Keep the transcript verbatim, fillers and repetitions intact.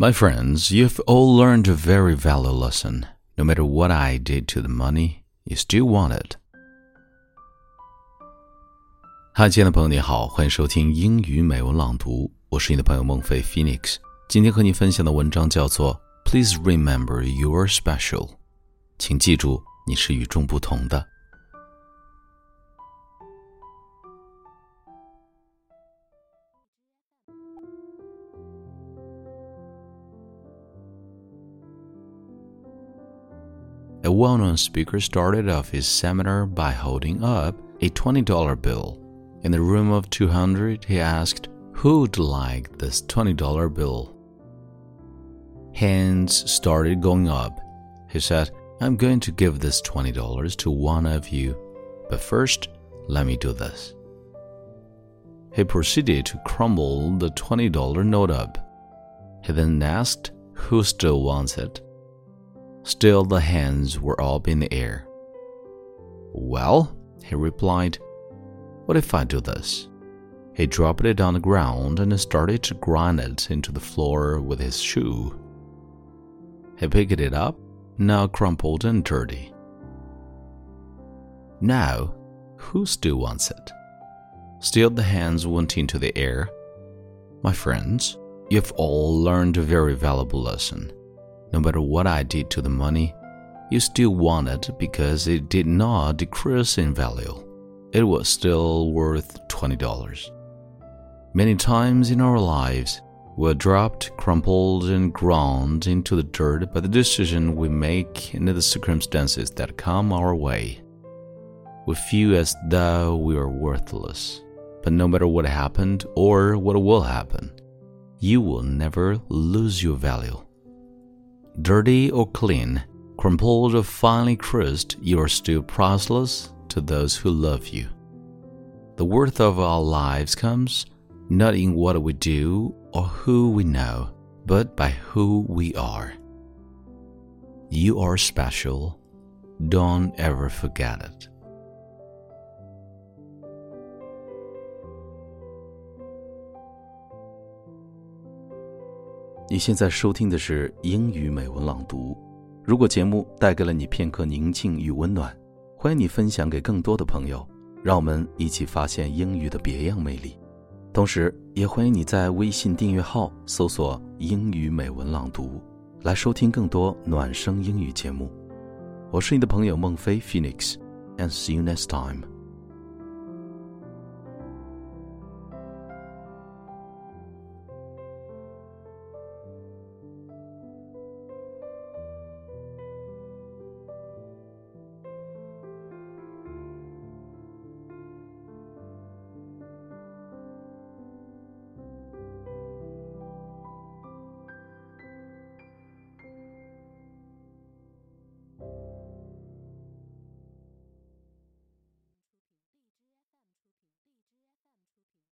My friends, you've all learned a very valuable lesson. No matter what I did to the money, you still want it. Hi, 亲爱的朋友你好，欢迎收听英语美文朗读，我是你的朋友孟非 Phoenix。今天和你分享的文章叫做 Please remember you're special. 请记住你是与众不同的。A well-known speaker started off his seminar by holding up a twenty dollar bill. In a room of two hundred, he asked, "Who'd like this twenty dollar bill?" Hands started going up. He said, "I'm going to give this twenty dollars to one of you, but first, let me do this." He proceeded to crumble the twenty dollar note up. He then asked, "Who still wants it?" Still, the hands were up in the air. "Well," he replied, "what if I do this?" He dropped it on the ground and started to grind it into the floor with his shoe. He picked it up, now crumpled and dirty. "Now, who still wants it?" Still, the hands went into the air. My friends, you've all learned a very valuable lesson.No matter what I did to the money, you still want it because it did not decrease in value. It was still worth twenty dollars. Many times in our lives, we are dropped, crumpled, and ground into the dirt by the decision we make and the circumstances that come our way. We feel as though we are worthless, but no matter what happened or what will happen, you will never lose your value.Dirty or clean, crumpled or finely crushed, you are still priceless to those who love you. The worth of our lives comes not in what we do or who we know, but by who we are. You are special. Don't ever forget it.你现在收听的是英语美文朗读。如果节目带给了你片刻宁静与温暖，欢迎你分享给更多的朋友，让我们一起发现英语的别样魅力。同时，也欢迎你在微信订阅号搜索“英语美文朗读”，来收听更多暖声英语节目。我是你的朋友孟非 Phoenix，and see you next time.